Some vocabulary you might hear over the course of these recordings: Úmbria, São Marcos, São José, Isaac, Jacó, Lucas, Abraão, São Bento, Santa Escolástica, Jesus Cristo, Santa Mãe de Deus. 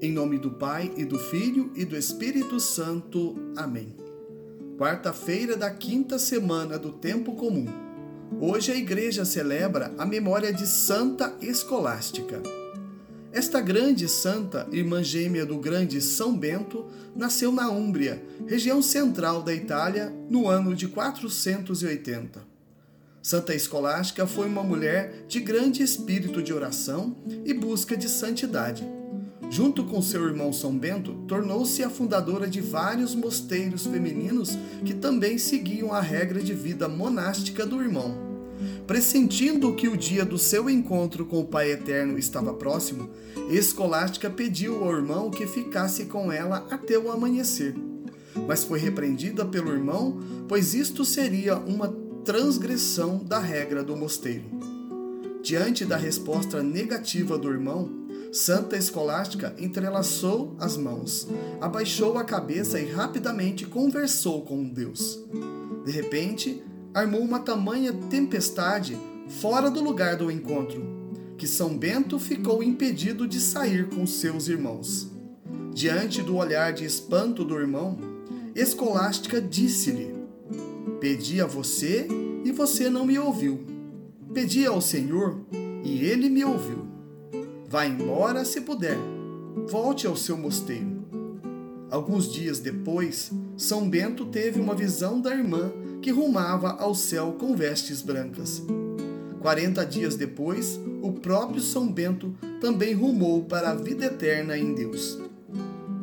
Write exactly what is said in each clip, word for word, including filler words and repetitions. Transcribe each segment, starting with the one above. Em nome do Pai, e do Filho, e do Espírito Santo. Amém. Quarta-feira da quinta semana do Tempo Comum. Hoje a Igreja celebra a memória de Santa Escolástica. Esta grande santa, irmã gêmea do grande São Bento, nasceu na Úmbria, região central da Itália, no ano de quatrocentos e oitenta. Santa Escolástica foi uma mulher de grande espírito de oração e busca de santidade. Junto com seu irmão São Bento, tornou-se a fundadora de vários mosteiros femininos que também seguiam a regra de vida monástica do irmão. Pressentindo que o dia do seu encontro com o Pai Eterno estava próximo, Escolástica pediu ao irmão que ficasse com ela até o amanhecer. Mas foi repreendida pelo irmão, pois isto seria uma transgressão da regra do mosteiro. Diante da resposta negativa do irmão, Santa Escolástica entrelaçou as mãos, abaixou a cabeça e rapidamente conversou com Deus. De repente, armou uma tamanha tempestade fora do lugar do encontro, que São Bento ficou impedido de sair com seus irmãos. Diante do olhar de espanto do irmão, Escolástica disse-lhe: "Pedi a você e você não me ouviu. Pedi ao Senhor e ele me ouviu. Vá embora se puder. Volte ao seu mosteiro." Alguns dias depois, São Bento teve uma visão da irmã que rumava ao céu com vestes brancas. Quarenta dias depois, o próprio São Bento também rumou para a vida eterna em Deus.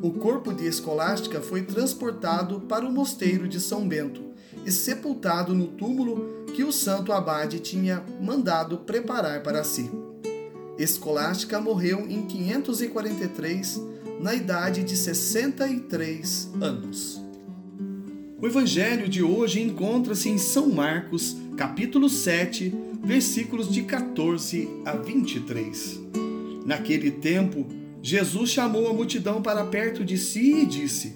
O corpo de Escolástica foi transportado para o mosteiro de São Bento e sepultado no túmulo que o santo abade tinha mandado preparar para si. Escolástica morreu em quinhentos e quarenta e três, na idade de sessenta e três anos. O Evangelho de hoje encontra-se em São Marcos, capítulo sete, versículos de catorze a vinte e três. Naquele tempo, Jesus chamou a multidão para perto de si e disse: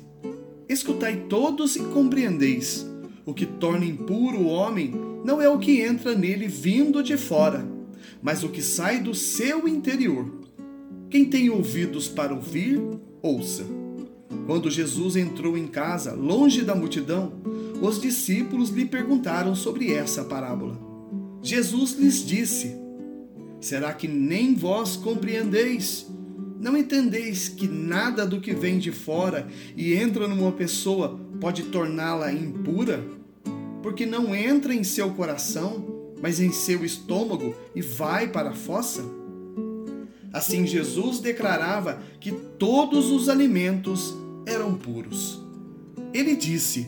"Escutai todos e compreendeis. O que torna impuro o homem não é o que entra nele vindo de fora, mas o que sai do seu interior. Quem tem ouvidos para ouvir, ouça." Quando Jesus entrou em casa, longe da multidão, os discípulos lhe perguntaram sobre essa parábola. Jesus lhes disse: "Será que nem vós compreendeis? Não entendeis que nada do que vem de fora e entra numa pessoa pode torná-la impura? Porque não entra em seu coração, mas em seu estômago e vai para a fossa?" Assim Jesus declarava que todos os alimentos eram puros. Ele disse: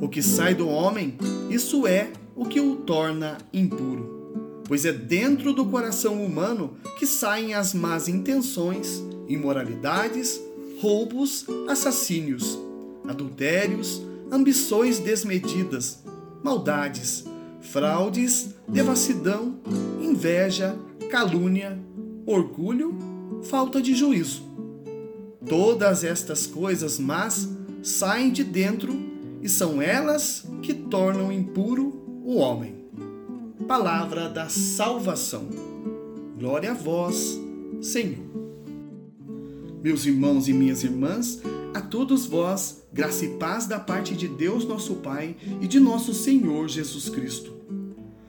"O que sai do homem, isso é o que o torna impuro, pois é dentro do coração humano que saem as más intenções, imoralidades, roubos, assassínios, adultérios, ambições desmedidas, maldades, fraudes, devassidão, inveja, calúnia, orgulho, falta de juízo. Todas estas coisas más saem de dentro e são elas que tornam impuro o homem." Palavra da salvação. Glória a vós, Senhor. Meus irmãos e minhas irmãs, a todos vós, graça e paz da parte de Deus nosso Pai e de nosso Senhor Jesus Cristo.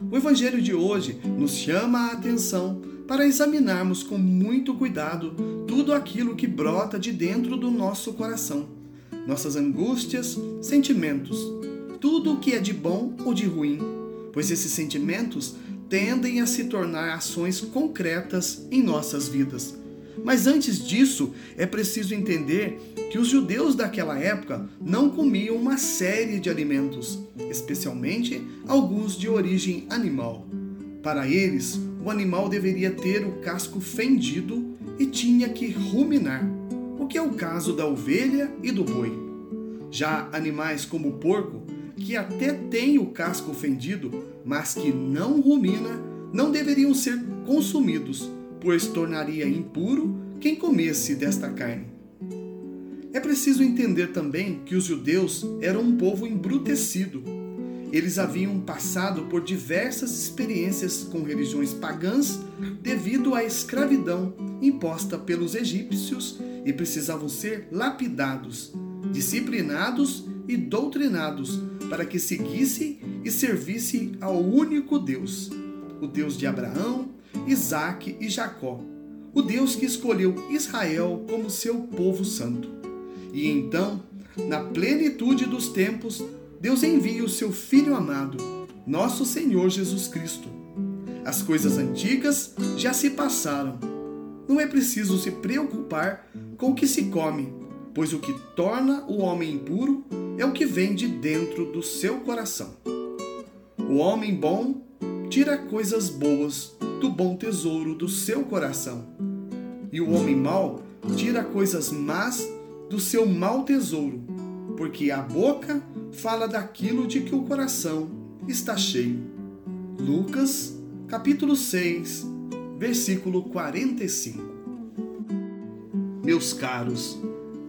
O Evangelho de hoje nos chama a atenção para examinarmos com muito cuidado tudo aquilo que brota de dentro do nosso coração, nossas angústias, sentimentos, tudo o que é de bom ou de ruim, pois esses sentimentos tendem a se tornar ações concretas em nossas vidas. Mas antes disso, é preciso entender que os judeus daquela época não comiam uma série de alimentos, especialmente alguns de origem animal. Para eles, o animal deveria ter o casco fendido e tinha que ruminar, o que é o caso da ovelha e do boi. Já animais como o porco, que até tem o casco fendido, mas que não rumina, não deveriam ser consumidos, pois tornaria impuro quem comesse desta carne. É preciso entender também que os judeus eram um povo embrutecido. Eles haviam passado por diversas experiências com religiões pagãs devido à escravidão imposta pelos egípcios e precisavam ser lapidados, disciplinados e doutrinados para que seguissem e servissem ao único Deus, o Deus de Abraão, Isaac e Jacó, o Deus que escolheu Israel como seu povo santo. E então, na plenitude dos tempos, Deus envia o seu Filho amado, nosso Senhor Jesus Cristo. As coisas antigas já se passaram. Não é preciso se preocupar com o que se come, pois o que torna o homem impuro é o que vem de dentro do seu coração. O homem bom tira coisas boas do bom tesouro do seu coração, e o homem mau tira coisas más do seu mau tesouro, porque a boca fala daquilo de que o coração está cheio. Lucas, capítulo seis, versículo quarenta e cinco. Meus caros,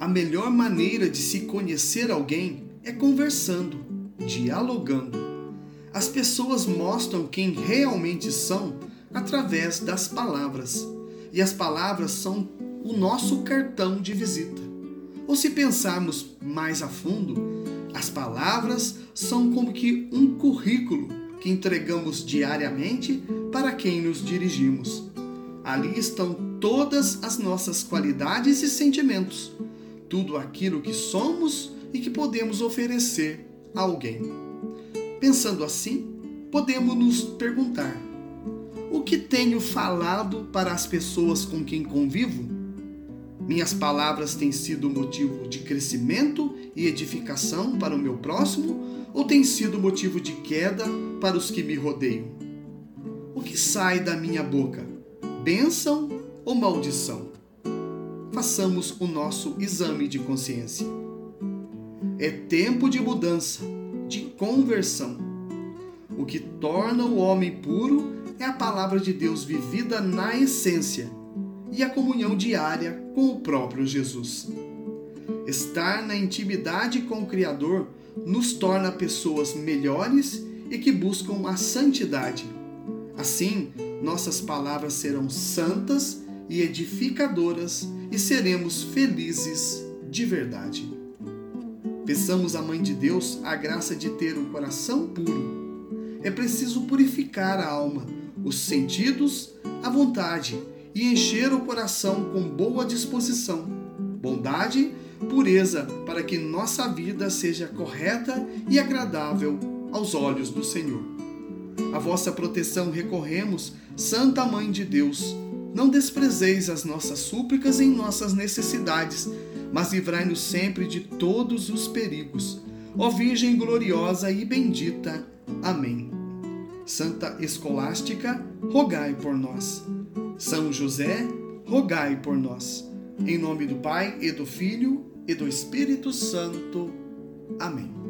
a melhor maneira de se conhecer alguém é conversando, dialogando. As pessoas mostram quem realmente são através das palavras, e as palavras são o nosso cartão de visita. Ou se pensarmos mais a fundo, as palavras são como que um currículo que entregamos diariamente para quem nos dirigimos. Ali estão todas as nossas qualidades e sentimentos, tudo aquilo que somos e que podemos oferecer a alguém. Pensando assim, podemos nos perguntar: o que tenho falado para as pessoas com quem convivo? Minhas palavras têm sido motivo de crescimento e edificação para o meu próximo, ou tem sido motivo de queda para os que me rodeiam? O que sai da minha boca? Bênção ou maldição? Façamos o nosso exame de consciência. É tempo de mudança, de conversão. O que torna o homem puro é a palavra de Deus vivida na essência e a comunhão diária com o próprio Jesus. Estar na intimidade com o Criador nos torna pessoas melhores e que buscam a santidade. Assim, nossas palavras serão santas e edificadoras e seremos felizes de verdade. Peçamos à Mãe de Deus a graça de ter um coração puro. É preciso purificar a alma, os sentidos, a vontade e encher o coração com boa disposição, bondade, pureza, para que nossa vida seja correta e agradável aos olhos do Senhor. A vossa proteção recorremos, Santa Mãe de Deus. Não desprezeis as nossas súplicas em nossas necessidades, mas livrai-nos sempre de todos os perigos. Ó Virgem gloriosa e bendita. Amém. Santa Escolástica, rogai por nós. São José, rogai por nós. Em nome do Pai, e do Filho, e do Espírito Santo. Amém.